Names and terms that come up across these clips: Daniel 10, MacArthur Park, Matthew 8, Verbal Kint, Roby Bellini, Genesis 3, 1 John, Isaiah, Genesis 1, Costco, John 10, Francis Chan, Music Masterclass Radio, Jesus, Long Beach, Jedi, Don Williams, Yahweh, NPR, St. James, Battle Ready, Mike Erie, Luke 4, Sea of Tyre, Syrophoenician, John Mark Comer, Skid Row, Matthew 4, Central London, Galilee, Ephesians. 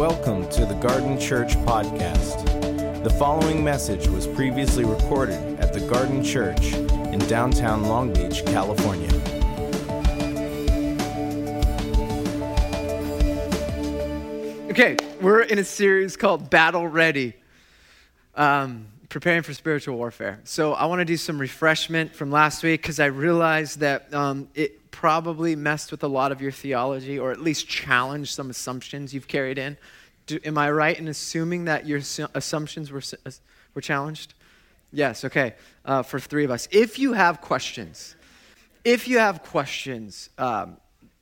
Welcome to the Garden Church podcast. The following message was previously recorded at the Garden Church in downtown Long Beach, California. Okay, we're in a series called Battle Ready, preparing for spiritual warfare. So I want to do some refreshment from last week because I realized that it probably messed with a lot of your theology, or at least challenged some assumptions you've carried in. Am I right in assuming that your assumptions were challenged? Yes, okay, for three of us. If you have questions,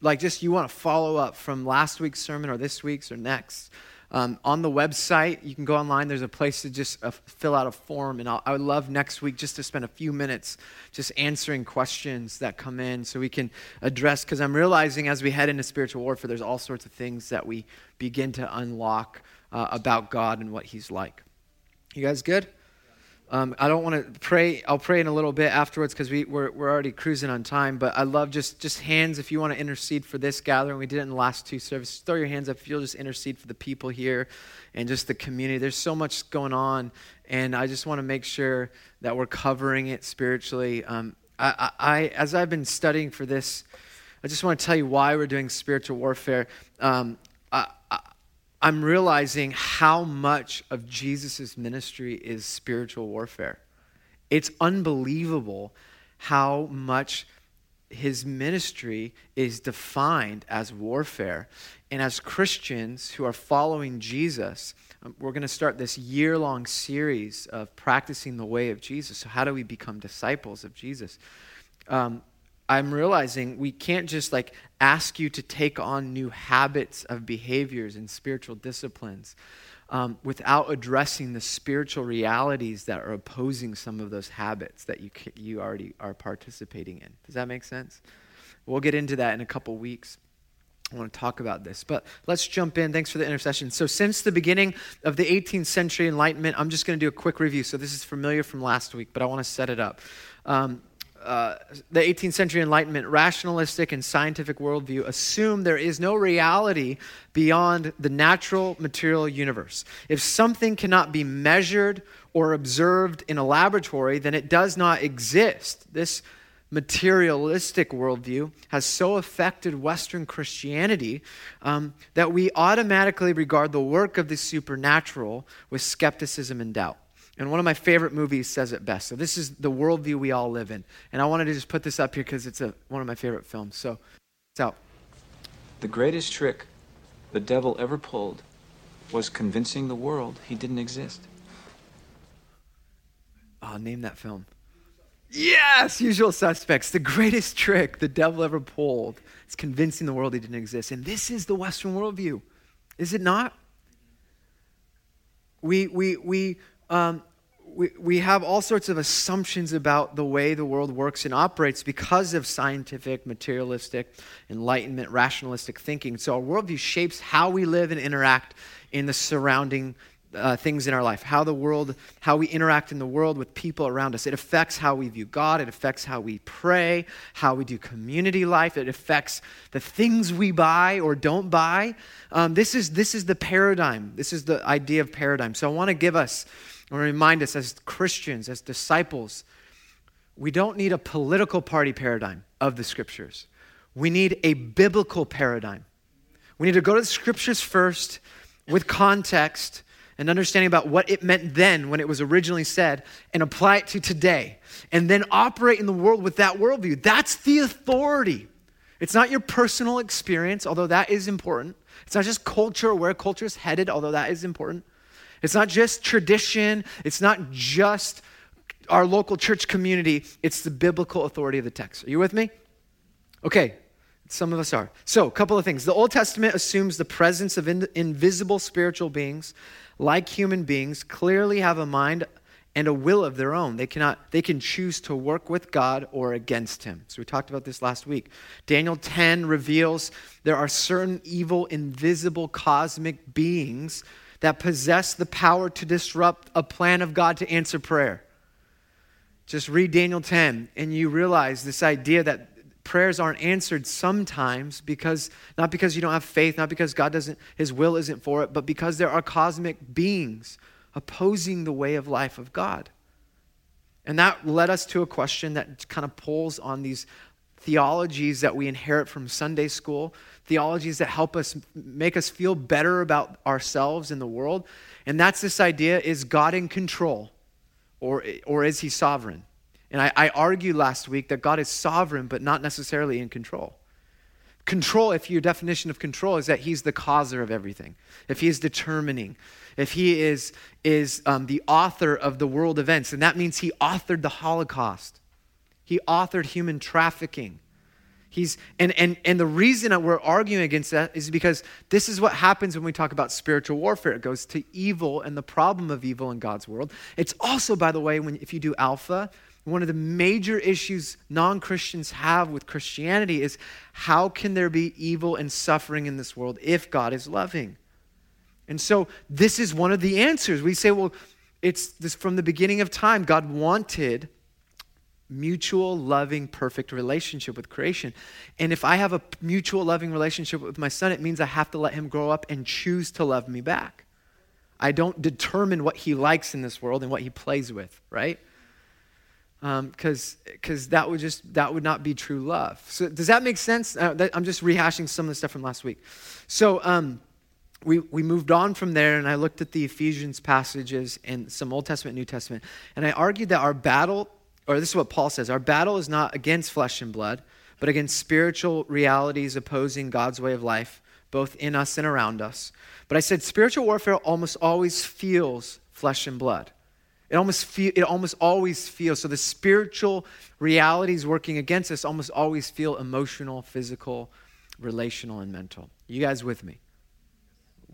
like just you want to follow up from last week's sermon or this week's or next, on the website, you can go online. There's a place to just fill out a form, and I would love next week just to spend a few minutes just answering questions that come in so we can address, because I'm realizing as we head into spiritual warfare, there's all sorts of things that we begin to unlock about God and what he's like. You guys good? I don't want to pray. I'll pray in a little bit afterwards because we're already cruising on time. But I love just hands if you want to intercede for this gathering. We did it in the last two services. Throw your hands up if you'll just intercede for the people here and just the community. There's so much going on, and I just want to make sure that we're covering it spiritually. As I've been studying for this, I just want to tell you why we're doing spiritual warfare. I'm realizing how much of Jesus' ministry is spiritual warfare. It's unbelievable how much his ministry is defined as warfare. And as Christians who are following Jesus, we're going to start this year-long series of practicing the way of Jesus. So how do we become disciples of Jesus? I'm realizing we can't just ask you to take on new habits of behaviors and spiritual disciplines without addressing the spiritual realities that are opposing some of those habits that you already are participating in. Does that make sense? We'll get into that in a couple weeks. I want to talk about this, but let's jump in. Thanks for the intercession. So since the beginning of the 18th century Enlightenment, I'm just going to do a quick review. So this is familiar from last week, but I want to set it up. The 18th century Enlightenment rationalistic and scientific worldview assume there is no reality beyond the natural material universe. If something cannot be measured or observed in a laboratory, then it does not exist. This materialistic worldview has so affected Western Christianity that we automatically regard the work of the supernatural with skepticism and doubt. And one of my favorite movies says it best. So this is the worldview we all live in. And I wanted to just put this up here because it's one of my favorite films. So it's out. The greatest trick the devil ever pulled was convincing the world he didn't exist. I'll name that film. Yes, Usual Suspects. The greatest trick the devil ever pulled is convincing the world he didn't exist. And this is the Western worldview, is it not? We have all sorts of assumptions about the way the world works and operates because of scientific, materialistic, enlightenment, rationalistic thinking. So our worldview shapes how we live and interact in the surrounding things in our life, how we interact in the world with people around us. It affects how we view God. It affects how we pray, how we do community life. It affects the things we buy or don't buy. This is the paradigm. This is the idea of paradigm. So I want to remind us as Christians, as disciples, we don't need a political party paradigm of the scriptures. We need a biblical paradigm. We need to go to the scriptures first with context and understanding about what it meant then when it was originally said and apply it to today and then operate in the world with that worldview. That's the authority. It's not your personal experience, although that is important. It's not just culture, where culture is headed, although that is important. It's not just tradition. It's not just our local church community. It's the biblical authority of the text. Are you with me? Okay. Some of us are. So, a couple of things. The Old Testament assumes the presence of invisible spiritual beings, like human beings, clearly have a mind and a will of their own. They can choose to work with God or against him. So we talked about this last week. Daniel 10 reveals there are certain evil, invisible cosmic beings that possess the power to disrupt a plan of God to answer prayer. Just read Daniel 10 and you realize this idea that prayers aren't answered sometimes because, not because you don't have faith, not because God doesn't, his will isn't for it, but because there are cosmic beings opposing the way of life of God. And that led us to a question that kind of pulls on these theologies that we inherit from Sunday school, theologies that help us, make us feel better about ourselves and the world. And that's this idea, is God in control or is he sovereign? And I argued last week that God is sovereign, but not necessarily in control. Control, if your definition of control is that he's the causer of everything, if he is determining, if he is the author of the world events, and that means he authored the Holocaust. He authored human trafficking. And the reason that we're arguing against that is because this is what happens when we talk about spiritual warfare. It goes to evil and the problem of evil in God's world. It's also, by the way, if you do Alpha, one of the major issues non-Christians have with Christianity is, how can there be evil and suffering in this world if God is loving? And so this is one of the answers. We say, well, it's this from the beginning of time, God wanted mutual, loving, perfect relationship with creation. And if I have a mutual, loving relationship with my son, it means I have to let him grow up and choose to love me back. I don't determine what he likes in this world and what he plays with, right? Because that would not be true love. So does that make sense? I'm just rehashing some of the stuff from last week. So we moved on from there, and I looked at the Ephesians passages and some Old Testament, New Testament, and I argued that our battle, or this is what Paul says, our battle is not against flesh and blood, but against spiritual realities opposing God's way of life, both in us and around us. But I said spiritual warfare almost always feels flesh and blood. It almost always feels, so the spiritual realities working against us almost always feel emotional, physical, relational, and mental. You guys with me?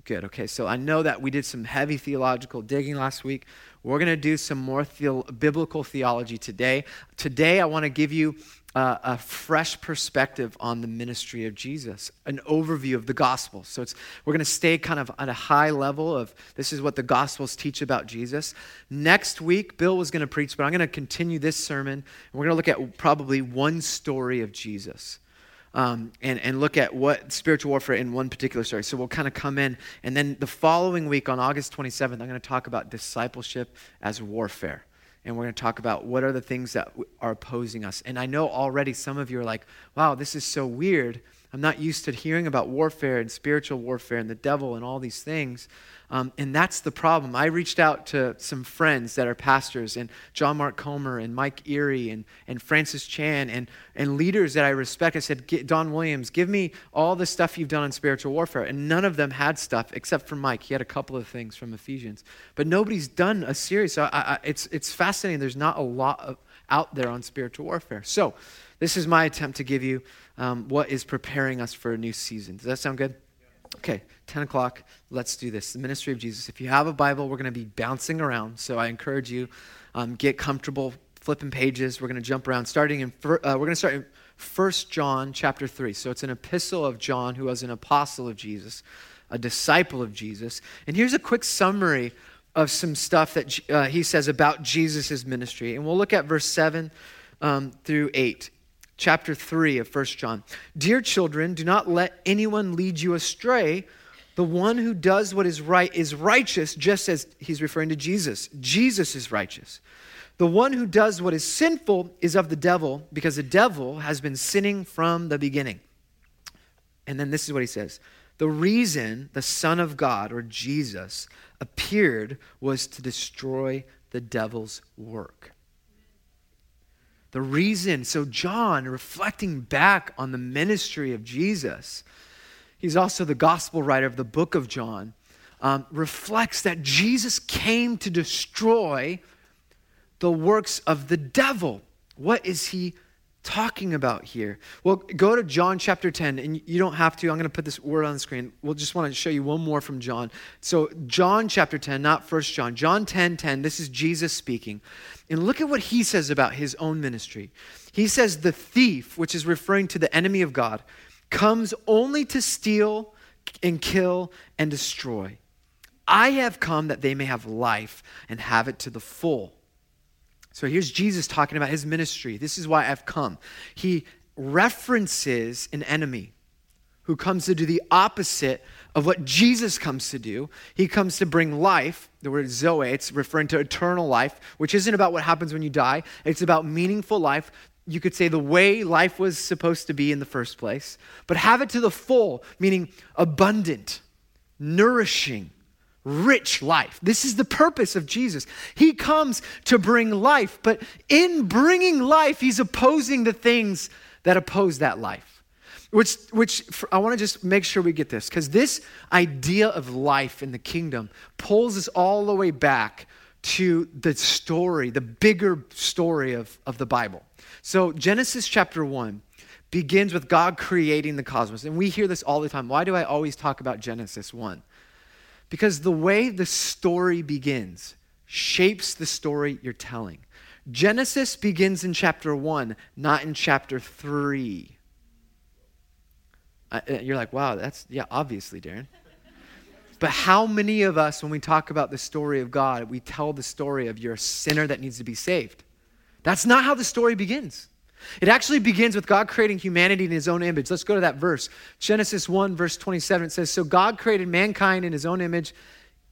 Good, okay, so I know that we did some heavy theological digging last week. We're going to do some more biblical theology today. Today, I want to give you a fresh perspective on the ministry of Jesus, an overview of the gospel. So we're going to stay kind of at a high level of this is what the gospels teach about Jesus. Next week, Bill was going to preach, but I'm going to continue this sermon. And we're going to look at probably one story of Jesus. And look at what spiritual warfare in one particular story. So we'll kind of come in. And then the following week on August 27th, I'm going to talk about discipleship as warfare. And we're going to talk about what are the things that are opposing us. And I know already some of you are like, wow, this is so weird. I'm not used to hearing about warfare and spiritual warfare and the devil and all these things. And that's the problem. I reached out to some friends that are pastors, and John Mark Comer and Mike Erie and Francis Chan and leaders that I respect. I said, Don Williams, give me all the stuff you've done on spiritual warfare. And none of them had stuff except for Mike. He had a couple of things from Ephesians. But nobody's done a series. So it's fascinating. There's not a lot out there on spiritual warfare. So this is my attempt to give you what is preparing us for a new season. Does that sound good? Yeah. Okay, 10 o'clock, let's do this. The ministry of Jesus. If you have a Bible, we're going to be bouncing around. So I encourage you, get comfortable flipping pages. We're going to jump around. We're going to start in 1 John chapter 3. So it's an epistle of John, who was an apostle of Jesus, a disciple of Jesus. And here's a quick summary of some stuff that he says about Jesus' ministry. And we'll look at verse 7 through 8. Chapter 3 of 1 John. Dear children, do not let anyone lead you astray. The one who does what is right is righteous, just as he's referring to Jesus. Jesus is righteous. The one who does what is sinful is of the devil, because the devil has been sinning from the beginning. And then this is what he says. The reason the Son of God, or Jesus, appeared was to destroy the devil's work. The reason, so John, reflecting back on the ministry of Jesus, he's also the gospel writer of the book of John, reflects that Jesus came to destroy the works of the devil. What is he talking about here? Well, go to John chapter 10, and you don't have to. I'm going to put this word on the screen. We'll just want to show you one more from John. So John chapter 10, not 1 John. John 10:10. This is Jesus speaking. And look at what he says about his own ministry. He says, the thief, which is referring to the enemy of God, comes only to steal and kill and destroy. I have come that they may have life and have it to the full. So here's Jesus talking about his ministry. This is why I've come. He references an enemy who comes to do the opposite of what Jesus comes to do. He comes to bring life. The word zoe, it's referring to eternal life, which isn't about what happens when you die. It's about meaningful life. You could say the way life was supposed to be in the first place, but have it to the full, meaning abundant, nourishing, rich life. This is the purpose of Jesus. He comes to bring life, but in bringing life, he's opposing the things that oppose that life. Which I want to just make sure we get this, because this idea of life in the kingdom pulls us all the way back to the story, the bigger story of the Bible. So Genesis chapter 1 begins with God creating the cosmos. And we hear this all the time. Why do I always talk about Genesis 1? Because the way the story begins shapes the story you're telling. Genesis begins in chapter 1, not in chapter 3. You're like, wow, that's, yeah, obviously, Darren. But how many of us, when we talk about the story of God, we tell the story of you're a sinner that needs to be saved? That's not how the story begins. It actually begins with God creating humanity in his own image. Let's go to that verse. Genesis 1, verse 27, it says, "So God created mankind in his own image.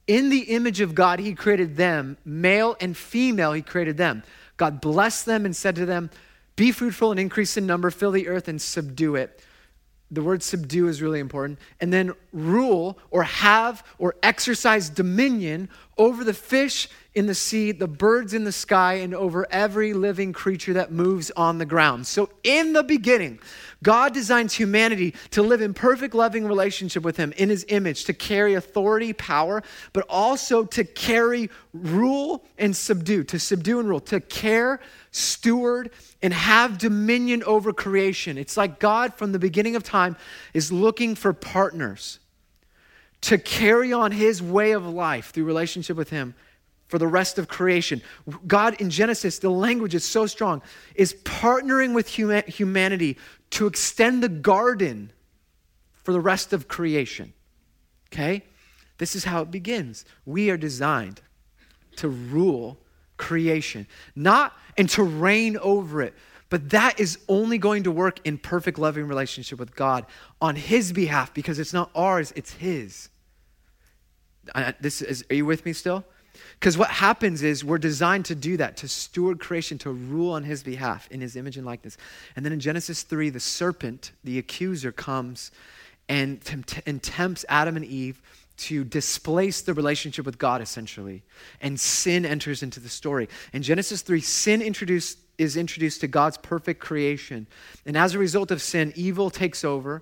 In the image of God, he created them. Male and female, he created them. God blessed them and said to them, 'Be fruitful and increase in number, fill the earth and subdue it.'" The word subdue is really important. "And then rule," or have, or exercise dominion over the fish in the sea, the birds in the sky, and over every living creature that moves on the ground. So in the beginning, God designs humanity to live in perfect loving relationship with him in his image, to carry authority, power, but also to carry rule and subdue, to subdue and rule, to care, steward, and have dominion over creation. It's like God from the beginning of time is looking for partners to carry on his way of life through relationship with him for the rest of creation. God in Genesis, the language is so strong, is partnering with humanity to extend the garden for the rest of creation, okay? This is how it begins. We are designed to rule creation, and to reign over it, but that is only going to work in perfect loving relationship with God on his behalf, because it's not ours, it's his. Are you with me still? Because what happens is we're designed to do that, to steward creation, to rule on his behalf in his image and likeness. And then in Genesis 3, the serpent, the accuser, comes and tempts Adam and Eve to displace the relationship with God, essentially. And sin enters into the story. In Genesis 3, sin is introduced to God's perfect creation. And as a result of sin, evil takes over,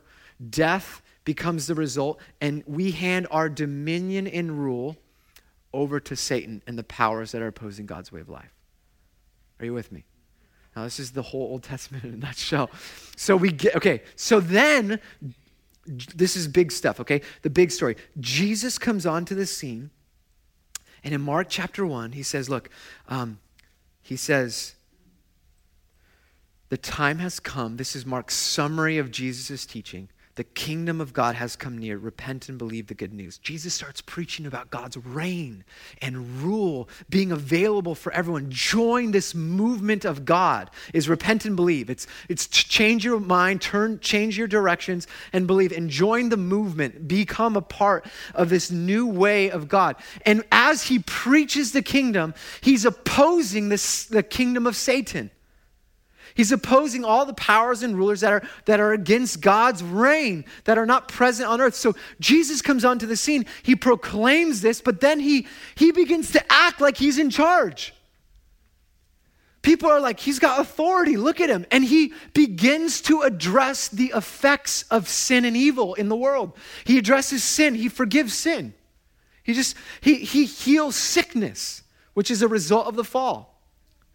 death becomes the result, and we hand our dominion and rule over to Satan and the powers that are opposing God's way of life. Are you with me? Now, this is the whole Old Testament in a nutshell. So then, this is big stuff, okay? The big story. Jesus comes onto the scene, and in Mark chapter 1, he says, look, the time has come. This is Mark's summary of Jesus' teaching. The kingdom of God has come near. Repent and believe the good news. Jesus starts preaching about God's reign and rule being available for everyone. Join this movement of God is repent and believe. It's change your mind, change your directions and believe, and join the movement. Become a part of this new way of God. And as he preaches the kingdom, he's opposing the kingdom of Satan. He's opposing all the powers and rulers that are against God's reign, that are not present on earth. So Jesus comes onto the scene. He proclaims this, but then he begins to act like he's in charge. People are like, he's got authority. Look at him. And he begins to address the effects of sin and evil in the world. He addresses sin. He forgives sin. He heals sickness, which is a result of the fall.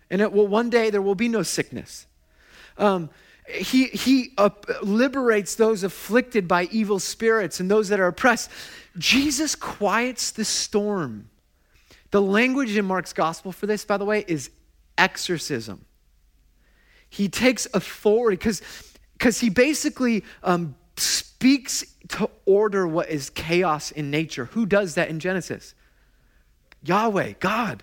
And it will one day there will be no sickness. He liberates those afflicted by evil spirits and those that are oppressed. Jesus quiets the storm. The language in Mark's gospel for this, by the way, is exorcism. He takes authority because he basically speaks to order what is chaos in nature. Who does that in Genesis? Yahweh, God.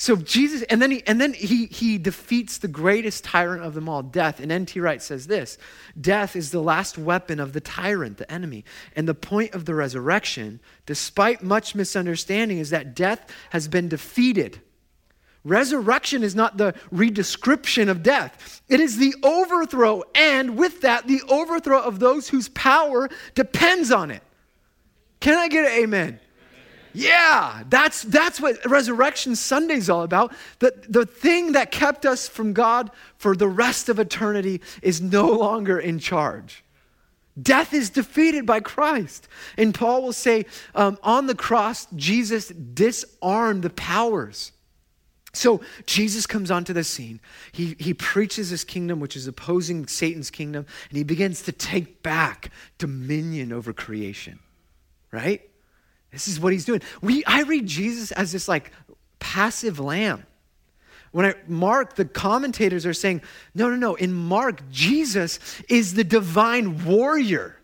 So Jesus, and then he defeats the greatest tyrant of them all, death. And NT Wright says this: death is the last weapon of the tyrant, the enemy. And the point of the resurrection, despite much misunderstanding, is that death has been defeated. Resurrection is not the redescription of death. It is the overthrow, and with that, the overthrow of those whose power depends on it. Can I get an amen? Yeah, that's what Resurrection Sunday's all about. The thing that kept us from God for the rest of eternity is no longer in charge. Death is defeated by Christ. And Paul will say, on the cross, Jesus disarmed the powers. So Jesus comes onto the scene. He preaches his kingdom, which is opposing Satan's kingdom, and he begins to take back dominion over creation, right? This is what he's doing. I read Jesus as this like passive lamb. When I Mark, the commentators are saying, no. In Mark, Jesus is the divine warrior.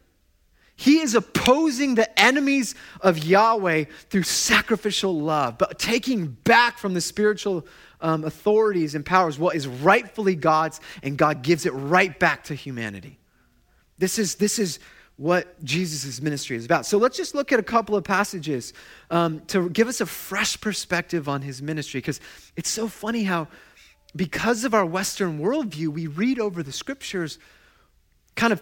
He is opposing the enemies of Yahweh through sacrificial love, but taking back from the spiritual authorities and powers what is rightfully God's, and God gives it right back to humanity. This is what Jesus' ministry is about. So let's just look at a couple of passages to give us a fresh perspective on his ministry, because it's so funny how, because of our Western worldview, we read over the scriptures kind of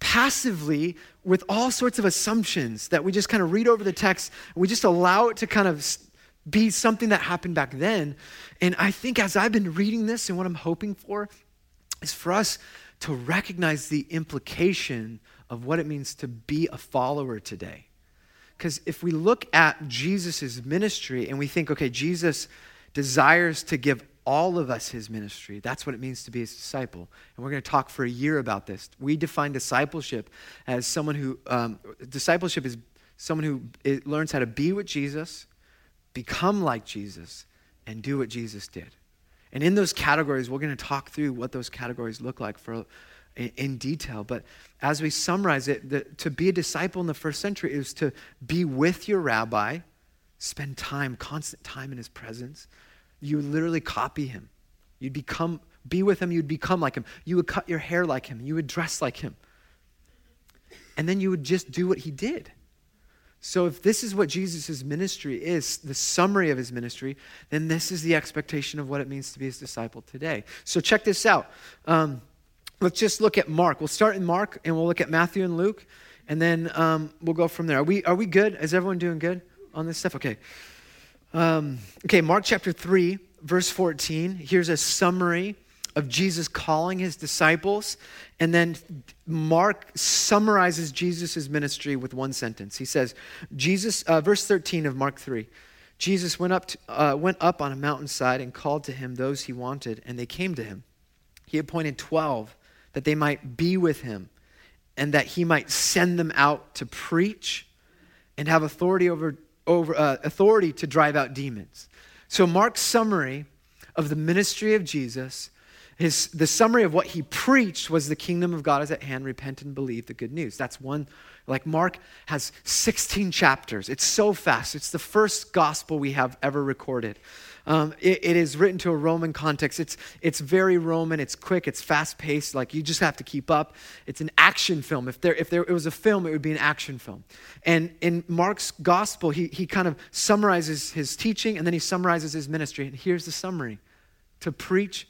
passively with all sorts of assumptions that we just kind of read over the text. We just allow it to kind of be something that happened back then. And I think as I've been reading this, and what I'm hoping for is for us to recognize the implication of what it means to be a follower today. Because if we look at Jesus' ministry and we think, okay, Jesus desires to give all of us his ministry, that's what it means to be his disciple. And we're going to talk for a year about this. We define discipleship as someone who learns how to be with Jesus, become like Jesus, and do what Jesus did. And in those categories, we're going to talk through what those categories look like in detail. But as we summarize it, to be a disciple in the first century is to be with your rabbi, spend time, constant time in his presence. You literally copy him. You'd be with him, you'd become like him. You would cut your hair like him. You would dress like him. And then you would just do what he did. So if this is what Jesus' ministry is, the summary of his ministry, then this is the expectation of what it means to be his disciple today. So check this out. Let's just look at Mark. We'll start in Mark, and we'll look at Matthew and Luke, and then we'll go from there. Are we good? Is everyone doing good on this stuff? Okay. Okay, Mark chapter 3, verse 14. Here's a summary of Jesus calling his disciples. And then Mark summarizes Jesus' ministry with one sentence. He says, verse 13 of Mark 3, Jesus went up on a mountainside and called to him those he wanted, and they came to him. He appointed 12 that they might be with him and that he might send them out to preach and have authority to drive out demons. So Mark's summary of the ministry of Jesus, the summary of what he preached was the kingdom of God is at hand, repent and believe the good news. That's one, like Mark has 16 chapters. It's so fast. It's the first gospel we have ever recorded. It is written to a Roman context. It's very Roman. It's quick. It's fast paced. Like you just have to keep up. It's an action film. If there it was a film, it would be an action film. And in Mark's gospel, he kind of summarizes his teaching, and then he summarizes his ministry. And here's the summary: to preach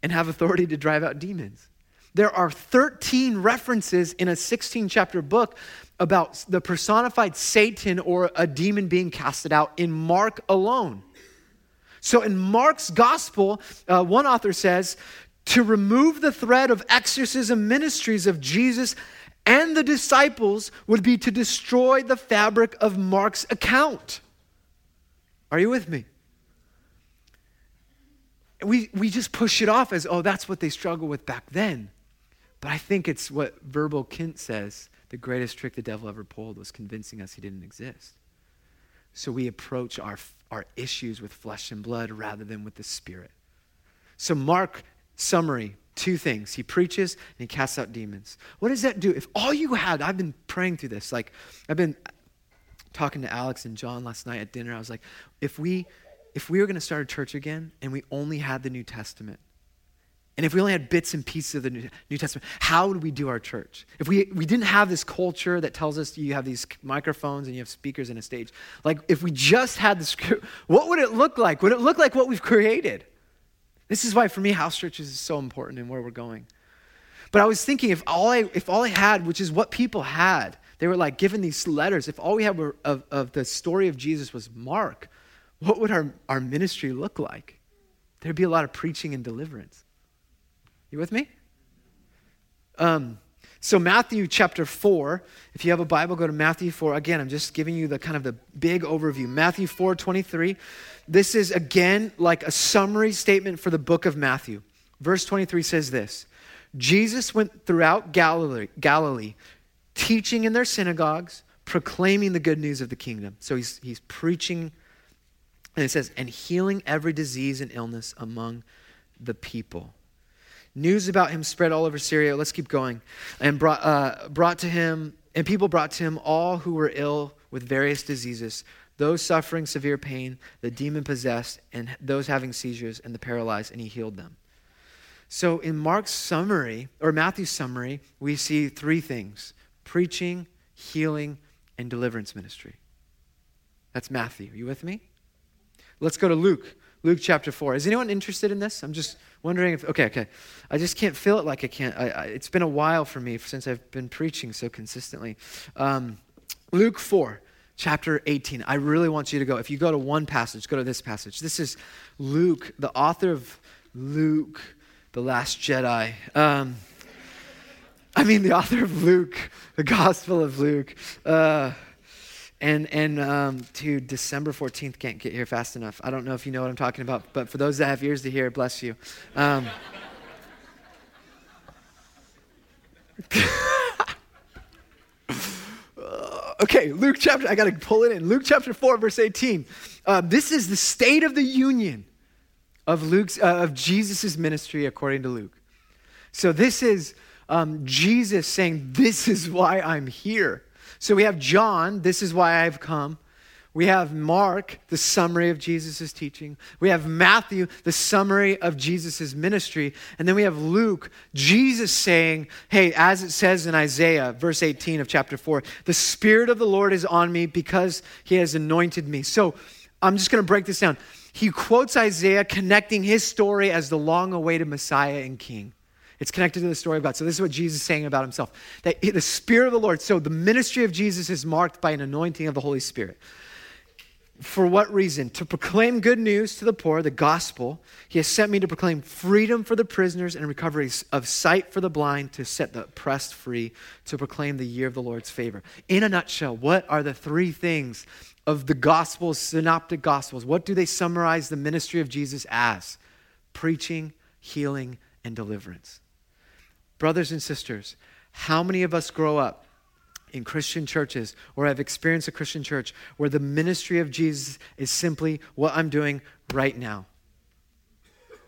and have authority to drive out demons. There are 13 references in a 16 chapter book about the personified Satan or a demon being casted out in Mark alone. So in Mark's gospel, one author says, to remove the thread of exorcism ministries of Jesus and the disciples would be to destroy the fabric of Mark's account. Are you with me? We just push it off as, oh, that's what they struggled with back then. But I think it's what Verbal Kint says, the greatest trick the devil ever pulled was convincing us he didn't exist. So we approach our issues with flesh and blood rather than with the spirit. So Mark, summary, two things. He preaches and he casts out demons. What does that do? If all you had, I've been praying through this. Like I've been talking to Alex and John last night at dinner. I was like, if we if we were going to start a church again and we only had the New Testament, and if we only had bits and pieces of the New Testament, how would we do our church? If we didn't have this culture that tells us you have these microphones and you have speakers and a stage, like if we just had the script, what would it look like? Would it look like what we've created? This is why for me, house churches is so important and where we're going. But I was thinking if all I had, which is what people had, they were like given these letters, if all we had were of the story of Jesus was Mark, what would our ministry look like? There'd be a lot of preaching and deliverance. You with me? So Matthew chapter 4, if you have a Bible, go to Matthew 4. Again, I'm just giving you the kind of the big overview. Matthew 4:23. This is, again, like a summary statement for the book of Matthew. Verse 23 says this: Jesus went throughout Galilee, teaching in their synagogues, proclaiming the good news of the kingdom. So he's preaching, and it says, and healing every disease and illness among the people. News about him spread all over Syria. Let's keep going. And people brought to him all who were ill with various diseases, those suffering severe pain, the demon-possessed, and those having seizures and the paralyzed, and he healed them. So in Mark's summary, or Matthew's summary, we see three things: preaching, healing, and deliverance ministry. That's Matthew. Are you with me? Let's go to Luke. Luke chapter 4. Is anyone interested in this? I'm just wondering if, okay. I just can't feel it like I can't. It's been a while for me since I've been preaching so consistently. Luke 4, chapter 18. I really want you to go. If you go to one passage, go to this passage. This is Luke, the author of Luke, the Last Jedi. The author of Luke, the Gospel of Luke. And December 14th, can't get here fast enough. I don't know if you know what I'm talking about, but for those that have ears to hear, bless you. Okay, I got to pull it in. Luke chapter 4, verse 18. This is the state of the union of of Jesus' ministry according to Luke. So this is Jesus saying, this is why I'm here. So we have John, this is why I've come. We have Mark, the summary of Jesus' teaching. We have Matthew, the summary of Jesus' ministry. And then we have Luke, Jesus saying, hey, as it says in Isaiah, verse 18 of chapter 4, the Spirit of the Lord is on me because he has anointed me. So I'm just going to break this down. He quotes Isaiah, connecting his story as the long-awaited Messiah and King. It's connected to the story of God. So this is what Jesus is saying about himself, that the Spirit of the Lord. So the ministry of Jesus is marked by an anointing of the Holy Spirit. For what reason? To proclaim good news to the poor, the gospel. He has sent me to proclaim freedom for the prisoners and recovery of sight for the blind, to set the oppressed free, to proclaim the year of the Lord's favor. In a nutshell, what are the three things of the gospels, synoptic gospels? What do they summarize the ministry of Jesus as? Preaching, healing, and deliverance. Brothers and sisters, how many of us grow up in Christian churches or have experienced a Christian church where the ministry of Jesus is simply what I'm doing right now?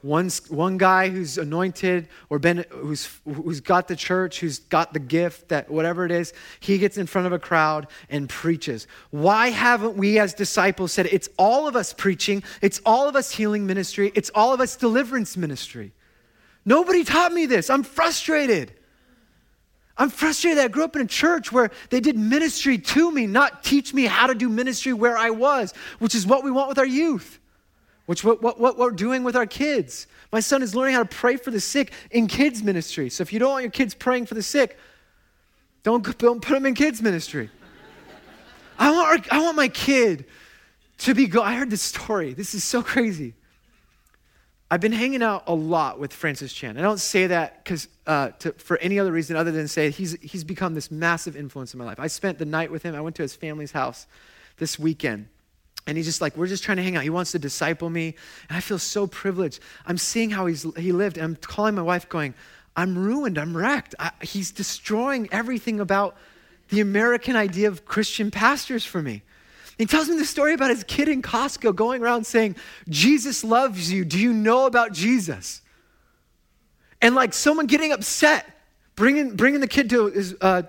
One guy who's anointed or who's got the church, who's got the gift, that whatever it is, he gets in front of a crowd and preaches. Why haven't we as disciples said, it's all of us preaching, it's all of us healing ministry, it's all of us deliverance ministry? Nobody taught me this. I'm frustrated. I grew up in a church where they did ministry to me, not teach me how to do ministry where I was, which is what we want with our youth, which what we're doing with our kids. My son is learning how to pray for the sick in kids ministry. So if you don't want your kids praying for the sick, don't put them in kids ministry. I want my kid to be I heard this story. This is so crazy. I've been hanging out a lot with Francis Chan. I don't say that because for any other reason other than say he's become this massive influence in my life. I spent the night with him. I went to his family's house this weekend. And he's just like, we're just trying to hang out. He wants to disciple me. And I feel so privileged. I'm seeing how he lived. And I'm calling my wife going, I'm ruined. I'm wrecked. He's destroying everything about the American idea of Christian pastors for me. He tells me the story about his kid in Costco going around saying, Jesus loves you. Do you know about Jesus? And like someone getting upset Bringing the kid to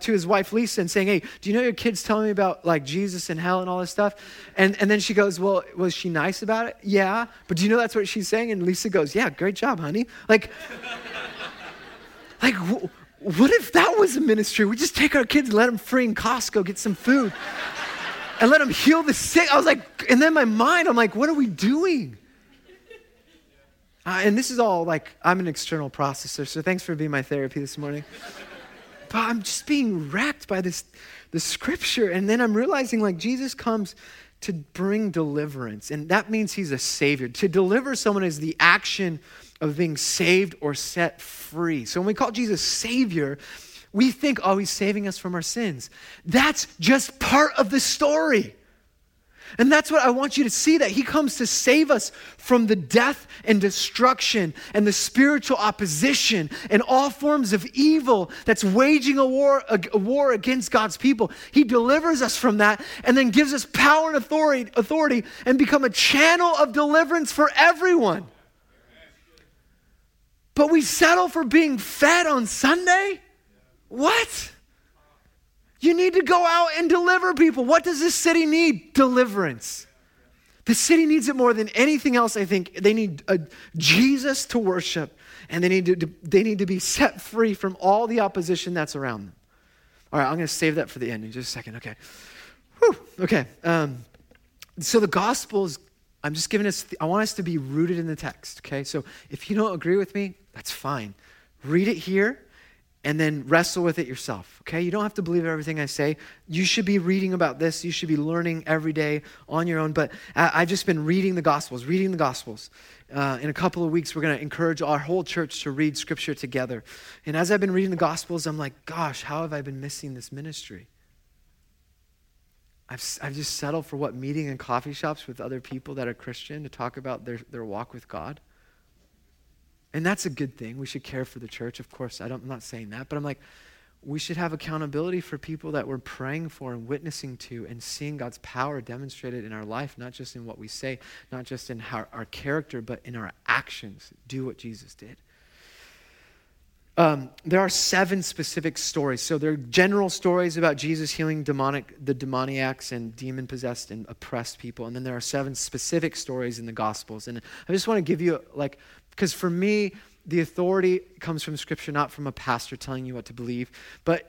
his wife, Lisa, and saying, hey, do you know your kid's telling me about like Jesus and hell and all this stuff? And then she goes, well, was she nice about it? Yeah. But do you know that's what she's saying? And Lisa goes, yeah, great job, honey. Like, what if that was a ministry? We just take our kids and let them free in Costco, get some food, and let them heal the sick. I was like, and then my mind, I'm like, what are we doing? And this is all like, I'm an external processor, so thanks for being my therapy this morning. But I'm just being racked by the scripture. And then I'm realizing like Jesus comes to bring deliverance. And that means he's a savior. To deliver someone is the action of being saved or set free. So when we call Jesus savior, we think, oh, he's saving us from our sins. That's just part of the story. And that's what I want you to see, that he comes to save us from the death and destruction and the spiritual opposition and all forms of evil that's waging a war against God's people. He delivers us from that and then gives us power and authority and become a channel of deliverance for everyone. But we settle for being fed on Sunday? What? You need to go out and deliver people. What does this city need? Deliverance. The city needs it more than anything else, I think. They need Jesus to worship, and they need to be set free from all the opposition that's around them. All right, I'm going to save that for the end in just a second. Okay. Whew. Okay. So the Gospels, I'm just giving us, I want us to be rooted in the text, okay? So if you don't agree with me, that's fine. Read it here. And then wrestle with it yourself, okay? You don't have to believe everything I say. You should be reading about this. You should be learning every day on your own. But I've just been reading the Gospels. In a couple of weeks, we're going to encourage our whole church to read Scripture together. And as I've been reading the Gospels, I'm like, gosh, how have I been missing this ministry? I've just settled for what, meeting in coffee shops with other people that are Christian to talk about their walk with God. And that's a good thing. We should care for the church. Of course, I'm not saying that, but I'm like, we should have accountability for people that we're praying for and witnessing to and seeing God's power demonstrated in our life, not just in what we say, not just in our character, but in our actions. Do what Jesus did. There are 7 specific stories. So there are general stories about Jesus healing the demoniacs and demon-possessed and oppressed people. And then there are 7 specific stories in the Gospels. And I just want to give you like, because for me, the authority comes from Scripture, not from a pastor telling you what to believe. But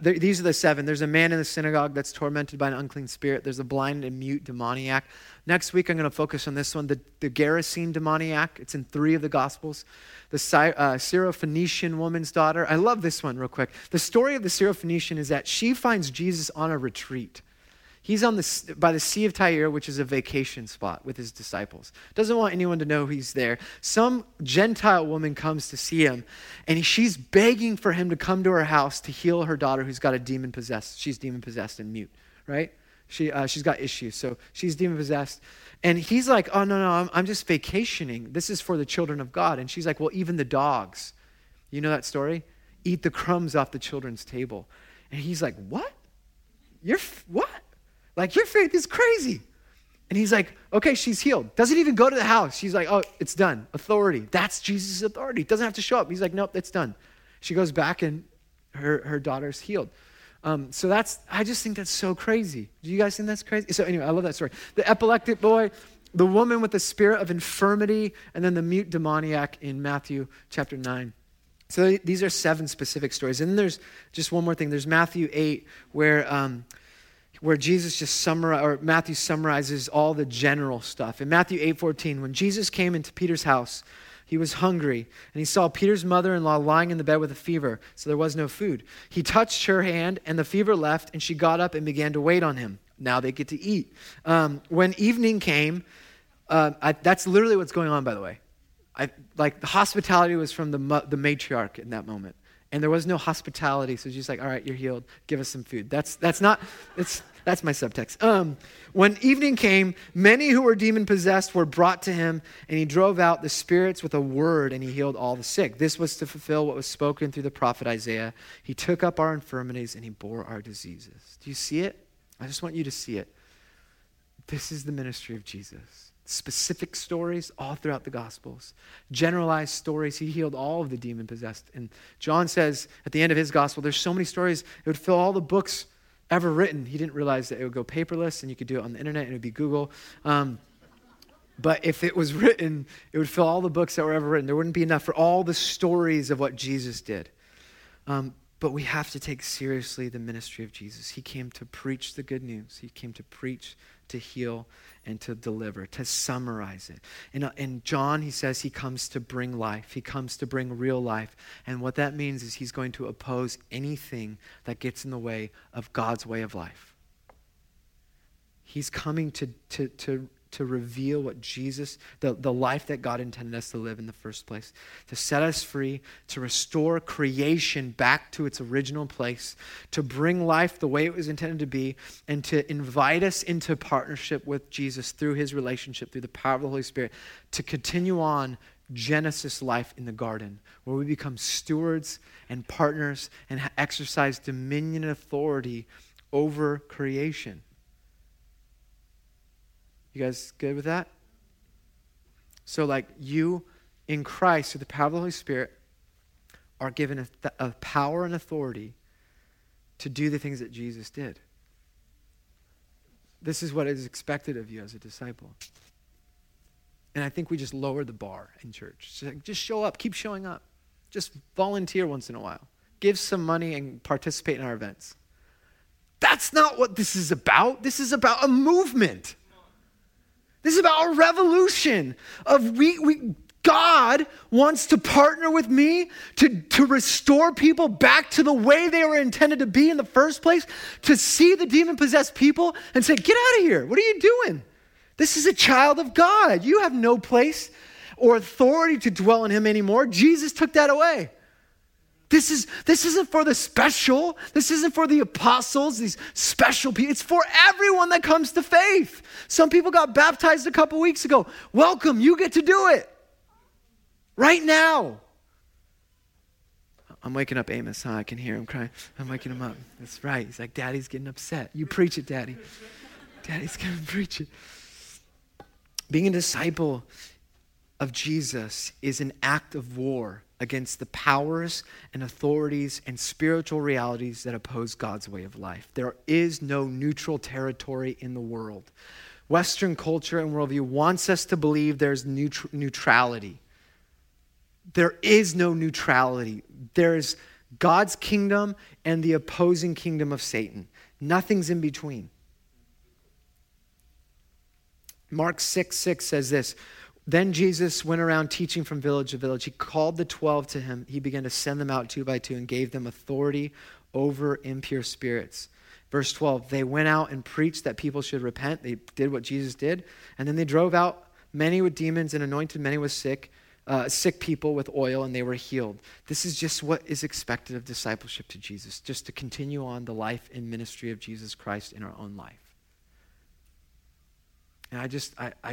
these are the 7. There's a man in the synagogue that's tormented by an unclean spirit. There's a blind and mute demoniac. Next week, I'm going to focus on this one, the Gerasene demoniac. It's in 3 of the Gospels. The Syrophoenician woman's daughter. I love this one real quick. The story of the Syrophoenician is that she finds Jesus on a retreat. He's by the Sea of Tyre, which is a vacation spot with his disciples. Doesn't want anyone to know he's there. Some Gentile woman comes to see him, and she's begging for him to come to her house to heal her daughter who's got a demon-possessed. She's demon-possessed and mute, right? She's got issues, so she's demon-possessed. And he's like, oh, no, I'm just vacationing. This is for the children of God. And she's like, well, even the dogs, you know that story? Eat the crumbs off the children's table. And he's like, what? What? Like, your faith is crazy. And he's like, okay, she's healed. Doesn't even go to the house. She's like, oh, it's done. Authority. That's Jesus' authority. Doesn't have to show up. He's like, nope, it's done. She goes back and her daughter's healed. So I just think that's so crazy. Do you guys think that's crazy? So anyway, I love that story. The epileptic boy, the woman with the spirit of infirmity, and then the mute demoniac in Matthew chapter 9. So these are 7 specific stories. And then there's just one more thing. There's Matthew 8 where Jesus Matthew summarizes all the general stuff. In Matthew 8:14, when Jesus came into Peter's house, he was hungry, and he saw Peter's mother-in-law lying in the bed with a fever, so there was no food. He touched her hand, and the fever left, and she got up and began to wait on him. Now they get to eat. When evening came, that's literally what's going on, by the way. The hospitality was from the matriarch in that moment, and there was no hospitality, so she's like, all right, you're healed. Give us some food. That's my subtext. When evening came, many who were demon-possessed were brought to him, and he drove out the spirits with a word, and he healed all the sick. This was to fulfill what was spoken through the prophet Isaiah. He took up our infirmities, and he bore our diseases. Do you see it? I just want you to see it. This is the ministry of Jesus. specific stories all throughout the Gospels, generalized stories. He healed all of the demon-possessed. And John says at the end of his Gospel, there's so many stories, it would fill all the books ever written. He didn't realize that it would go paperless and you could do it on the internet and it would be Google. But if it was written, it would fill all the books that were ever written. There wouldn't be enough for all the stories of what Jesus did. But we have to take seriously the ministry of Jesus. He came to preach the good news. He came to preach, to heal, and to deliver, to summarize it. And John, he says, he comes to bring life. He comes to bring real life. And what that means is he's going to oppose anything that gets in the way of God's way of life. He's coming to reveal what Jesus, the life that God intended us to live in the first place, to set us free, to restore creation back to its original place, to bring life the way it was intended to be, and to invite us into partnership with Jesus through his relationship, through the power of the Holy Spirit, to continue on Genesis life in the garden, where we become stewards and partners and exercise dominion and authority over creation. You guys good with that? So like you in Christ, through the power of the Holy Spirit, are given a power and authority to do the things that Jesus did. This is what is expected of you as a disciple. And I think we just lower the bar in church. Just show up, keep showing up. Just volunteer once in a while. Give some money and participate in our events. That's not what this is about. This is about a movement. This is about a revolution of God wants to partner with me to restore people back to the way they were intended to be in the first place, to see the demon-possessed people and say, get out of here. What are you doing? This is a child of God. You have no place or authority to dwell in him anymore. Jesus took that away. This isn't for the special. This isn't for the apostles, these special people. It's for everyone that comes to faith. Some people got baptized a couple weeks ago. Welcome, you get to do it right now. I'm waking up Amos, huh? I can hear him crying. I'm waking him up. That's right. He's like, Daddy's getting upset. You preach it, Daddy. Daddy's going to preach it. Being a disciple of Jesus is an act of war against the powers and authorities and spiritual realities that oppose God's way of life. There is no neutral territory in the world. Western culture and worldview wants us to believe there's neutrality. There is no neutrality. There's God's kingdom and the opposing kingdom of Satan. Nothing's in between. Mark 6:6 says this, then Jesus went around teaching from village to village. He called the 12 to him. He began to send them out two by two and gave them authority over impure spirits. Verse 12, they went out and preached that people should repent. They did what Jesus did. And then they drove out many with demons and anointed many with sick people with oil, and they were healed. This is just what is expected of discipleship to Jesus, just to continue on the life and ministry of Jesus Christ in our own life. And I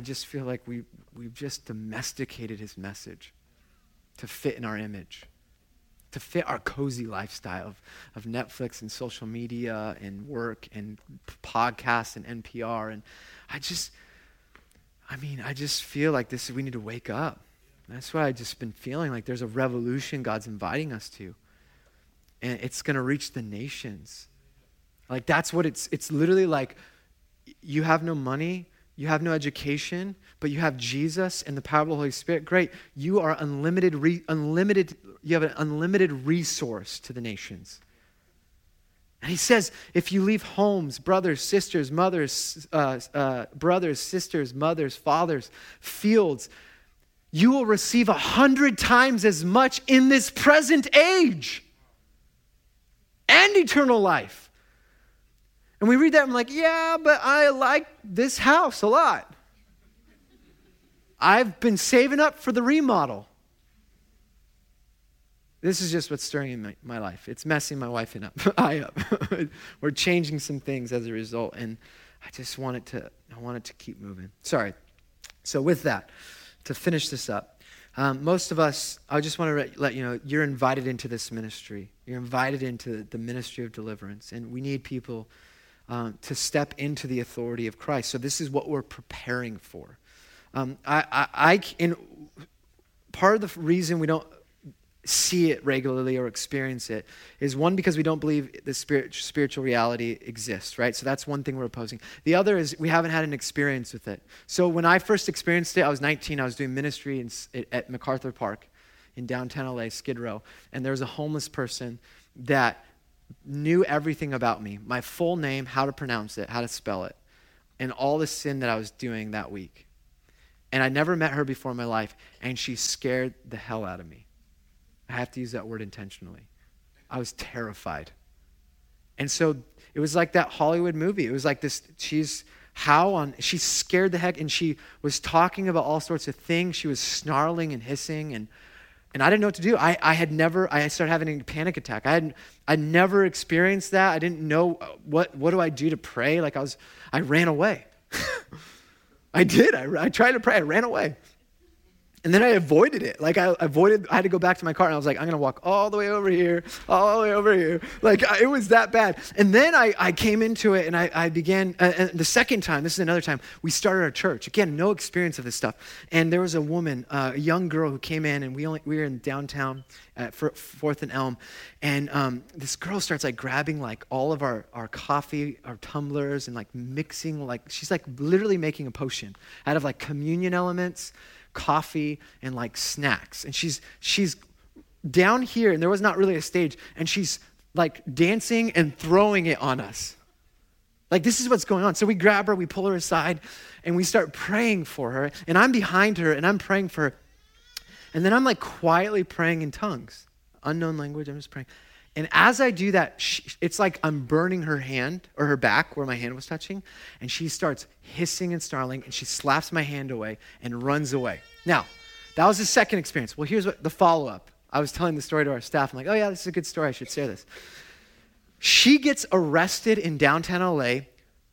just feel like we've just domesticated his message to fit in our image, to fit our cozy lifestyle of Netflix and social media and work and podcasts and NPR. And I just feel like this, we need to wake up. And that's what I've just been feeling, like there's a revolution God's inviting us to. And it's going to reach the nations. Like that's what it's literally like, you have no money, you have no education, but you have Jesus and the power of the Holy Spirit. Great. You are unlimited. You have an unlimited resource to the nations. And he says, if you leave homes, brothers, sisters, mothers, fathers, fields, you will receive 100 times as much in this present age and eternal life. And we read that and we're like, yeah, but I like this house a lot. I've been saving up for the remodel. This is just what's stirring in my life. It's messing my wife up. We're changing some things as a result, and I want it to keep moving. Sorry. So with that, to finish this up, most of us, I just want to let you know, you're invited into this ministry. You're invited into the ministry of deliverance, and we need people to step into the authority of Christ. So this is what we're preparing for. And part of the reason we don't see it regularly or experience it is one, because we don't believe the spiritual reality exists, right? So that's one thing we're opposing. The other is we haven't had an experience with it. So when I first experienced it, I was 19. I was doing ministry at MacArthur Park in downtown LA, Skid Row. And there was a homeless person that knew everything about me, my full name, how to pronounce it, how to spell it, and all the sin that I was doing that week. And I never met her before in my life, and she scared the hell out of me. I have to use that word intentionally. I was terrified. And so it was like that Hollywood movie. It was like this, she scared the heck, and she was talking about all sorts of things. She was snarling and hissing, and I didn't know what to do. I started having a panic attack. I never experienced that. I didn't know, what do I do to pray? Like I ran away. I did. I tried to pray. I ran away. And then I avoided it. Like I had to go back to my car, and I was like, I'm going to walk all the way over here, all the way over here. Like it was that bad. And then I came into it, and I began, and the second time, this is another time, we started our church. Again, no experience of this stuff. And there was a woman, a young girl who came in, and we were in downtown at 4th and Elm. And this girl starts like grabbing like all of our coffee, our tumblers, and like mixing, like she's like literally making a potion out of like communion elements, coffee, and like snacks. And she's down here, and there was not really a stage, and she's like dancing and throwing it on us. Like, this is what's going on. So we grab her, we pull her aside, and we start praying for her. And I'm behind her, and I'm praying for her. And then I'm like quietly praying in tongues, unknown language. I'm just praying. And as I do that, it's like I'm burning her hand, or her back where my hand was touching, and she starts hissing and snarling, and she slaps my hand away and runs away. Now, that was the second experience. Well, here's the follow-up. I was telling the story to our staff. I'm like, oh yeah, this is a good story. I should share this. She gets arrested in downtown LA,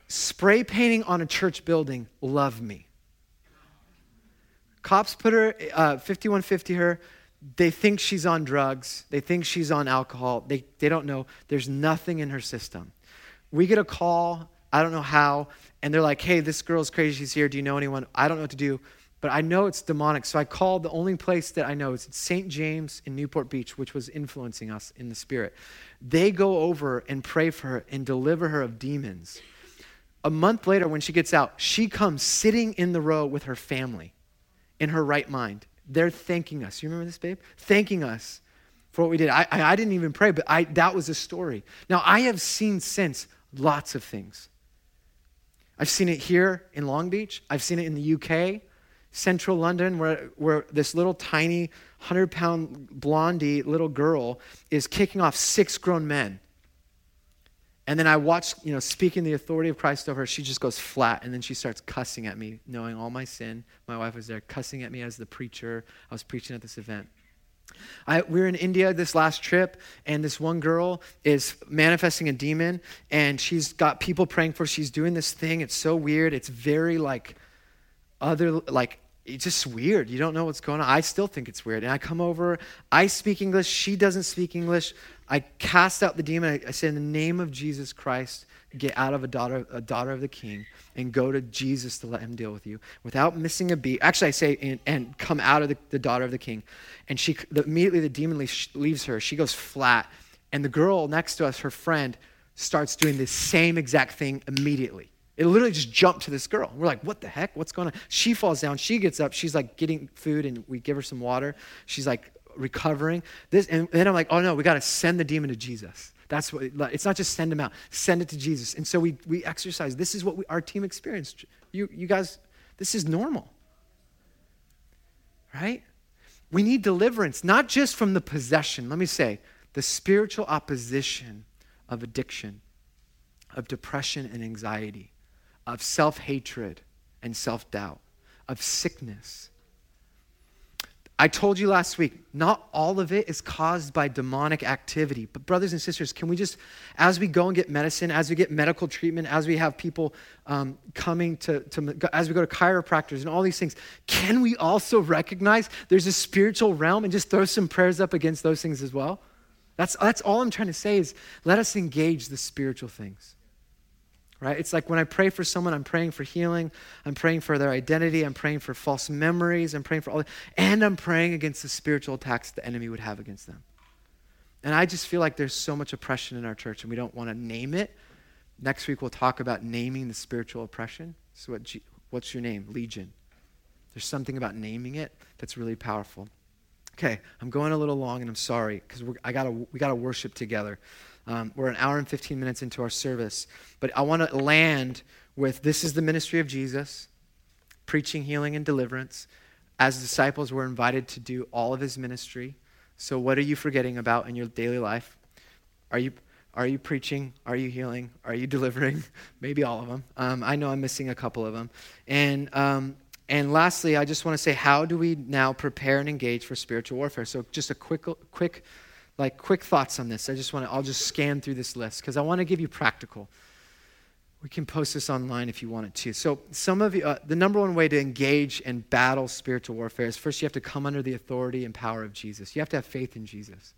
spray painting on a church building, "Love Me." Cops put her, 5150 her. They think she's on drugs. They think she's on alcohol. They don't know. There's nothing in her system. We get a call, I don't know how, and they're like, hey, this girl's crazy. She's here. Do you know anyone? I don't know what to do, but I know it's demonic. So I called the only place that I know. It's St. James in Newport Beach, which was influencing us in the spirit. They go over and pray for her and deliver her of demons. A month later, when she gets out, she comes sitting in the row with her family in her right mind. They're thanking us. You remember this, babe? Thanking us for what we did. I didn't even pray, but that was a story. Now, I have seen since lots of things. I've seen it here in Long Beach. I've seen it in the UK, Central London, where this little tiny 100-pound blondie little girl is kicking off 6 grown men. And then I watched, speaking the authority of Christ over her, she just goes flat, and then she starts cussing at me, knowing all my sin. My wife was there, cussing at me as the preacher. I was preaching at this event. We were in India this last trip, and this one girl is manifesting a demon, and she's got people praying for her. She's doing this thing. It's so weird. It's very it's just weird. You don't know what's going on. I still think it's weird. And I come over. I speak English. She doesn't speak English. I cast out the demon. I say, in the name of Jesus Christ, get out of a daughter of the king, and go to Jesus to let him deal with you without missing a beat. Actually, I say, and come out of the daughter of the king. And immediately the demon leaves her. She goes flat. And the girl next to us, her friend, starts doing the same exact thing immediately. It literally just jumped to this girl. We're like, what the heck? What's going on? She falls down. She gets up. She's like getting food, and we give her some water. She's like recovering. And then I'm like, oh no, we got to send the demon to Jesus. That's what it's not just send him out. Send it to Jesus. And so we exercise. This is what our team experienced. You guys, this is normal, right? We need deliverance, not just from the possession. Let me say, the spiritual opposition of addiction, of depression and anxiety, of self-hatred and self-doubt, of sickness. I told you last week, not all of it is caused by demonic activity. But brothers and sisters, can we just, as we go and get medicine, as we get medical treatment, as we have people coming as we go to chiropractors and all these things, can we also recognize there's a spiritual realm and just throw some prayers up against those things as well? That's all I'm trying to say is let us engage the spiritual things. right? It's like when I pray for someone, I'm praying for healing, I'm praying for their identity, I'm praying for false memories, I'm praying for all that, and I'm praying against the spiritual attacks the enemy would have against them. And I just feel like there's so much oppression in our church and we don't want to name it. Next week, we'll talk about naming the spiritual oppression. So what's your name? Legion. There's something about naming it that's really powerful. Okay, I'm going a little long and I'm sorry because we gotta worship together. We're an hour and 15 minutes into our service, but I want to land with this is the ministry of Jesus, preaching, healing, and deliverance. As disciples, we're invited to do all of his ministry. So what are you forgetting about in your daily life? Are you preaching? Are you healing? Are you delivering? Maybe all of them. I know I'm missing a couple of them. And lastly, I just want to say, how do we now prepare and engage for spiritual warfare? So just a quick thoughts on this. I'll just scan through this list because I want to give you practical. We can post this online if you want it to. So some of you, the number one way to engage and battle spiritual warfare is first you have to come under the authority and power of Jesus. You have to have faith in Jesus.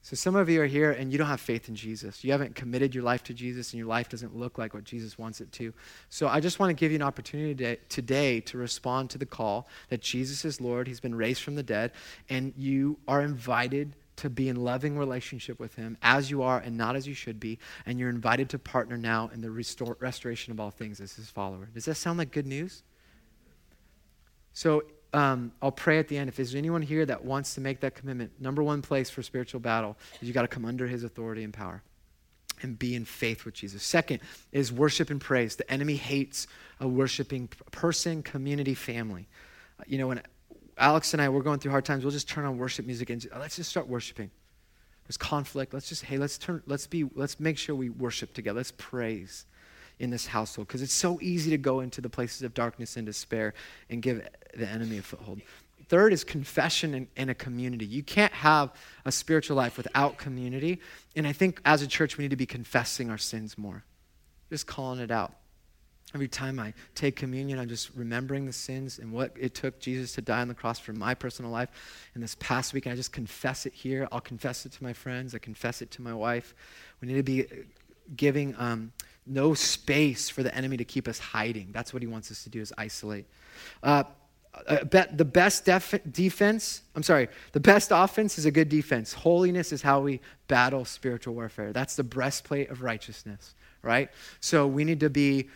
So some of you are here and you don't have faith in Jesus. You haven't committed your life to Jesus and your life doesn't look like what Jesus wants it to. So I just want to give you an opportunity today to respond to the call that Jesus is Lord. He's been raised from the dead and you are invited to be in loving relationship with him as you are and not as you should be. And you're invited to partner now in the restoration of all things as his follower. Does that sound like good news? So I'll pray at the end. If there's anyone here that wants to make that commitment, number one place for spiritual battle is you got to come under his authority and power and be in faith with Jesus. Second is worship and praise. The enemy hates a worshiping person, community, family. You know, when Alex and I were going through hard times, we'll just turn on worship music and let's just start worshiping. There's conflict. Let's make sure we worship together. Let's praise in this household because it's so easy to go into the places of darkness and despair and give the enemy a foothold. Third is confession and a community. You can't have a spiritual life without community. And I think as a church, we need to be confessing our sins more, just calling it out. Every time I take communion, I'm just remembering the sins and what it took Jesus to die on the cross for my personal life. And this past week, I just confess it here. I'll confess it to my friends. I confess it to my wife. We need to be giving no space for the enemy to keep us hiding. That's what he wants us to do is isolate. The best offense is a good defense. Holiness is how we battle spiritual warfare. That's the breastplate of righteousness, right? So we need to be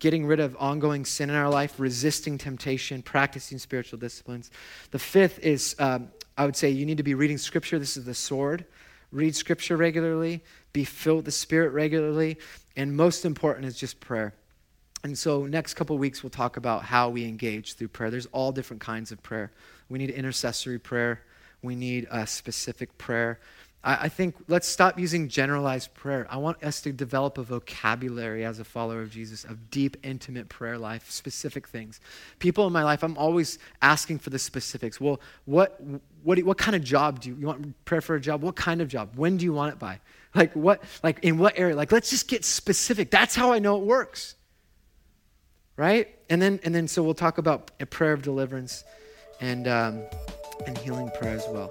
getting rid of ongoing sin in our life, resisting temptation, practicing spiritual disciplines. The fifth is, I would say you need to be reading scripture. This is the sword. Read scripture regularly, be filled with the Spirit regularly, and most important is just prayer. And so next couple weeks, we'll talk about how we engage through prayer. There's all different kinds of prayer. We need intercessory prayer. We need a specific prayer. I think let's stop using generalized prayer. I want us to develop a vocabulary as a follower of Jesus of deep, intimate prayer life, specific things. People in my life, I'm always asking for the specifics. Well, what kind of job do you want prayer for a job? What kind of job? When do you want it by? Like in what area? Like, let's just get specific. That's how I know it works. Right? And then so we'll talk about a prayer of deliverance and healing prayer as well.